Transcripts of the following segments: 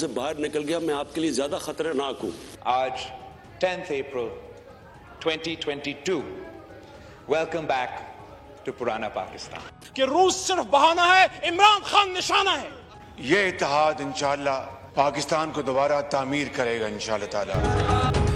سے باہر نکل گیا, میں آپ کے لیے زیادہ خطرناک ہوں. آج 10 اپریل 2022 ویلکم بیک ٹو پرانا پاکستان. کہ روس صرف بہانہ ہے, عمران خان نشانہ ہے. یہ اتحاد انشاءاللہ پاکستان کو دوبارہ تعمیر کرے گا انشاءاللہ تعالی.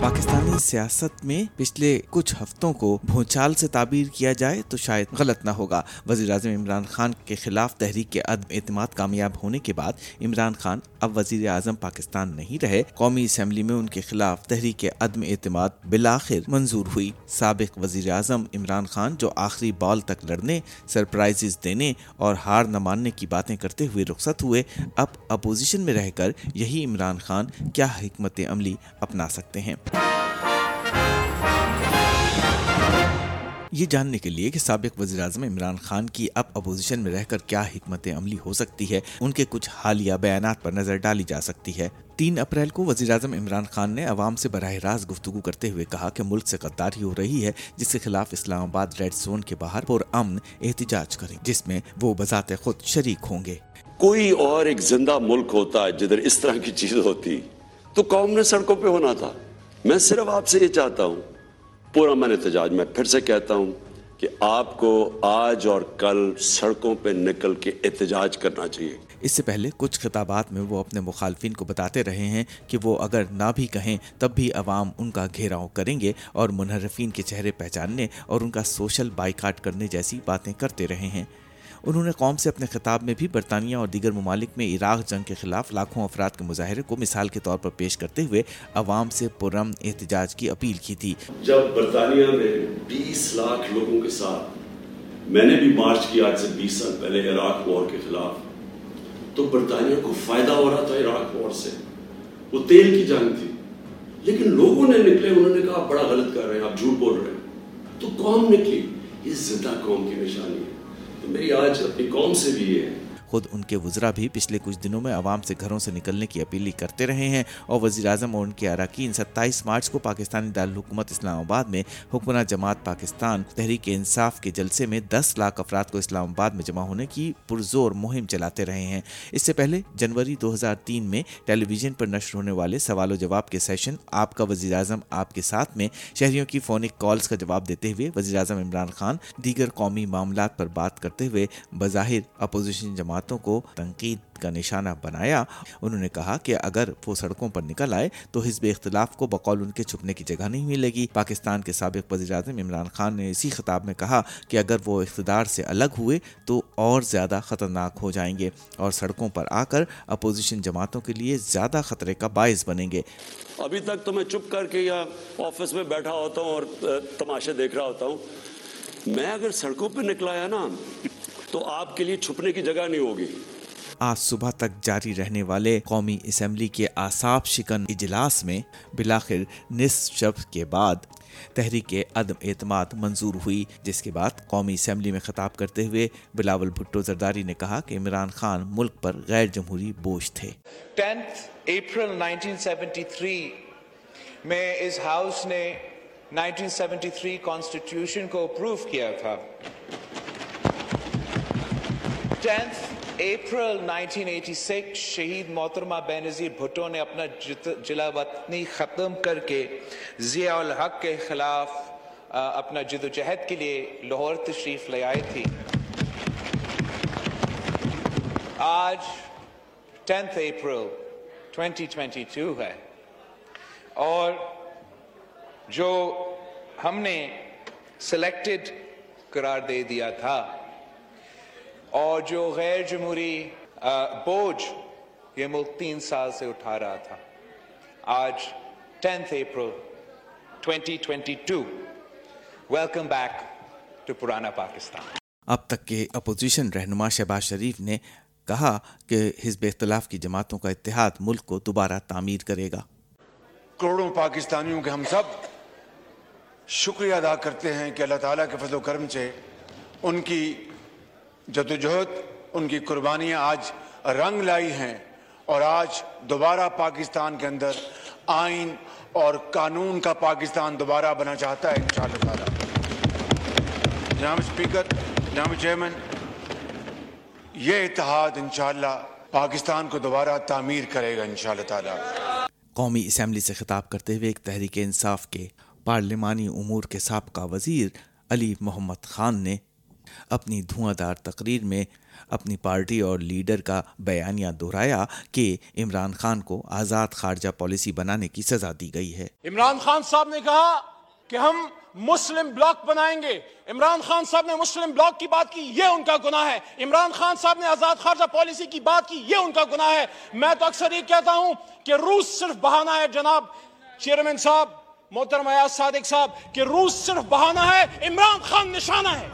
پاکستانی سیاست میں پچھلے کچھ ہفتوں کو بھونچال سے تعبیر کیا جائے تو شاید غلط نہ ہوگا. وزیراعظم عمران خان کے خلاف تحریک کے عدم اعتماد کامیاب ہونے کے بعد عمران خان اب وزیر اعظم پاکستان نہیں رہے. قومی اسمبلی میں ان کے خلاف تحریک کے عدم اعتماد بالآخر منظور ہوئی. سابق وزیر اعظم عمران خان جو آخری بال تک لڑنے, سرپرائزز دینے اور ہار نہ ماننے کی باتیں کرتے ہوئے رخصت ہوئے, اب اپوزیشن میں رہ کر یہی عمران خان کیا حکمت عملی اپنا سکتے ہیں؟ یہ جاننے کے لیے کہ سابق وزیراعظم عمران خان کی اب اپوزیشن میں رہ کر کیا حکمت عملی ہو سکتی ہے, ان کے کچھ حالیہ بیانات پر نظر ڈالی جا سکتی ہے. 3 اپریل کو وزیراعظم عمران خان نے عوام سے براہ راست گفتگو کرتے ہوئے کہا کہ ملک سے غداری ہو رہی ہے, جس کے خلاف اسلام آباد ریڈ زون کے باہر پر امن احتجاج کریں, جس میں وہ بذات خود شریک ہوں گے. کوئی اور ایک زندہ ملک ہوتا جدھر اس طرح کی چیز ہوتی تو قوم نے سڑکوں پہ ہونا تھا. میں صرف آپ سے یہ چاہتا ہوں پورا من احتجاج. میں پھر سے کہتا ہوں کہ آپ کو آج اور کل سڑکوں پہ نکل کے احتجاج کرنا چاہیے. اس سے پہلے کچھ خطابات میں وہ اپنے مخالفین کو بتاتے رہے ہیں کہ وہ اگر نہ بھی کہیں تب بھی عوام ان کا گھیراؤ کریں گے, اور منحرفین کے چہرے پہچاننے اور ان کا سوشل بائیکاٹ کرنے جیسی باتیں کرتے رہے ہیں. انہوں نے قوم سے اپنے خطاب میں بھی برطانیہ اور دیگر ممالک میں عراق جنگ کے خلاف لاکھوں افراد کے مظاہرے کو مثال کے طور پر پیش کرتے ہوئے عوام سے پرامن احتجاج کی اپیل کی تھی. جب برطانیہ میں 20 لاکھ لوگوں کے ساتھ میں نے بھی مارچ کی آج سے 20 سال پہلے عراق وار کے خلاف, تو برطانیہ کو فائدہ ہو رہا تھا عراق وار سے, وہ تیل کی جنگ تھی, لیکن لوگوں نے نکلے, انہوں نے کہا آپ بڑا غلط کر رہے ہیں, آپ جھوٹ بول رہے ہیں, تو قوم نکلی. یہ زندہ قوم کی نشانی ہے. میری آج اپنی قوم سے بھی ہے. خود ان کے وزراء بھی پچھلے کچھ دنوں میں عوام سے گھروں سے نکلنے کی اپیل کرتے رہے ہیں, اور وزیراعظم اور ان کے اراکین 27 مارچ کو پاکستانی دارالحکومت اسلام آباد میں حکمراں جماعت پاکستان تحریک انصاف کے جلسے میں 10 لاکھ افراد کو اسلام آباد میں جمع ہونے کی پرزور مہم چلاتے رہے ہیں. اس سے پہلے جنوری 2003 میں ٹیلی ویژن پر نشر ہونے والے سوال و جواب کے سیشن آپ کا وزیراعظم آپ کے ساتھ میں شہریوں کی فونک کالز کا جواب دیتے ہوئے وزیراعظم عمران خان دیگر قومی معاملات پر بات کرتے ہوئے بظاہر اپوزیشن جماعت کو تنقید کا نشانہ بنایا. انہوں نے کہا کہ اگر وہ سڑکوں پر نکل آئے تو حزب اختلاف کو بقول ان کے چھپنے کی جگہ نہیں ملے گی. پاکستان کے سابق وزیراعظم عمران خان نے اسی خطاب میں کہا کہ اگر وہ اقتدار سے الگ ہوئے تو اور زیادہ خطرناک ہو جائیں گے اور سڑکوں پر آ کر اپوزیشن جماعتوں کے لیے زیادہ خطرے کا باعث بنیں گے. ابھی تک تو میں چپ کر کے یا آفس میں بیٹھا ہوتا ہوں اور تماشے دیکھ رہا ہوتا ہوں. میں اگر سڑکوں پہ نکلایا نا تو آپ کے لیے چھپنے کی جگہ نہیں ہوگی. آج صبح تک جاری رہنے والے قومی اسمبلی کے اعصاب شکن اجلاس میں بلاخر نصف شب کے بعد تحریک عدم اعتماد منظور ہوئی, جس کے بعد قومی اسمبلی میں خطاب کرتے ہوئے بلاول بھٹو زرداری نے کہا کہ عمران خان ملک پر غیر جمہوری بوجھ تھے. 10 اپریل 1973 میں اس ہاؤس نے 1973 کانسٹیٹیوشن کو اپروو کیا تھا. 10 اپریل 1986 شہید محترمہ بینظیر بھٹو نے اپنا جلا وطنی ختم کر کے ضیاء الحق کے خلاف اپنا جدوجہد کے لیے لاہور تشریف لے آئی تھی. آج 10 اپریل 2022 ہے, اور جو ہم نے سلیکٹڈ قرار دے دیا تھا اور جو غیر جمہوری بوجھ یہ ملک 3 سال سے اٹھا رہا تھا, آج 10 اپریل 2022 ویلکم بیک ٹو پرانا پاکستان. اب تک کے اپوزیشن رہنما شہباز شریف نے کہا کہ حزب اختلاف کی جماعتوں کا اتحاد ملک کو دوبارہ تعمیر کرے گا. کروڑوں پاکستانیوں کے ہم سب شکریہ ادا کرتے ہیں کہ اللہ تعالیٰ کے فضل و کرم سے ان کی جدوجہد, ان کی قربانیاں آج رنگ لائی ہیں, اور آج دوبارہ پاکستان کے اندر آئین اور قانون کا پاکستان دوبارہ بنا چاہتا ہے انشاءاللہ تعالی. جناب اسپیکر, جناب چیئرمین, یہ اتحاد انشاءاللہ پاکستان کو دوبارہ تعمیر کرے گا انشاءاللہ تعالی۔ قومی اسمبلی سے خطاب کرتے ہوئے ایک تحریک انصاف کے پارلیمانی امور کے سابقہ وزیر علی محمد خان نے اپنی دھواں دار تقریر میں اپنی پارٹی اور لیڈر کا بیانیہ دہرایا کہ عمران خان کو آزاد خارجہ پالیسی بنانے کی سزا دی گئی ہے۔ عمران خان صاحب نے کہا کہ ہم مسلم بلاک بنائیں گے۔ عمران خان صاحب نے مسلم بلاک کی بات کی، یہ ان کا گناہ ہے۔ عمران خان صاحب نے آزاد خارجہ پالیسی کی بات کی، یہ ان کا گناہ ہے۔ میں تو اکثر یہ کہتا ہوں کہ روس صرف بہانہ ہے، جناب چیئرمین صاحب محترم ایاز صادق صاحب، کہ روس صرف بہانہ ہے، عمران خان نشانہ ہے۔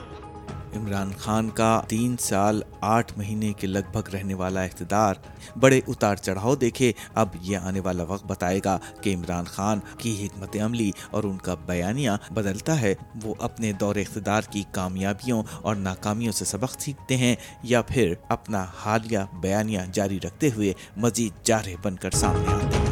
عمران خان کا 3 سال 8 مہینے کے لگ بھگ رہنے والا اقتدار بڑے اتار چڑھاؤ دیکھے، اب یہ آنے والا وقت بتائے گا کہ عمران خان کی حکمت عملی اور ان کا بیانیہ بدلتا ہے، وہ اپنے دور اقتدار کی کامیابیوں اور ناکامیوں سے سبق سیکھتے ہیں یا پھر اپنا حالیہ بیانیہ جاری رکھتے ہوئے مزید جارح بن کر سامنے آتے ہیں۔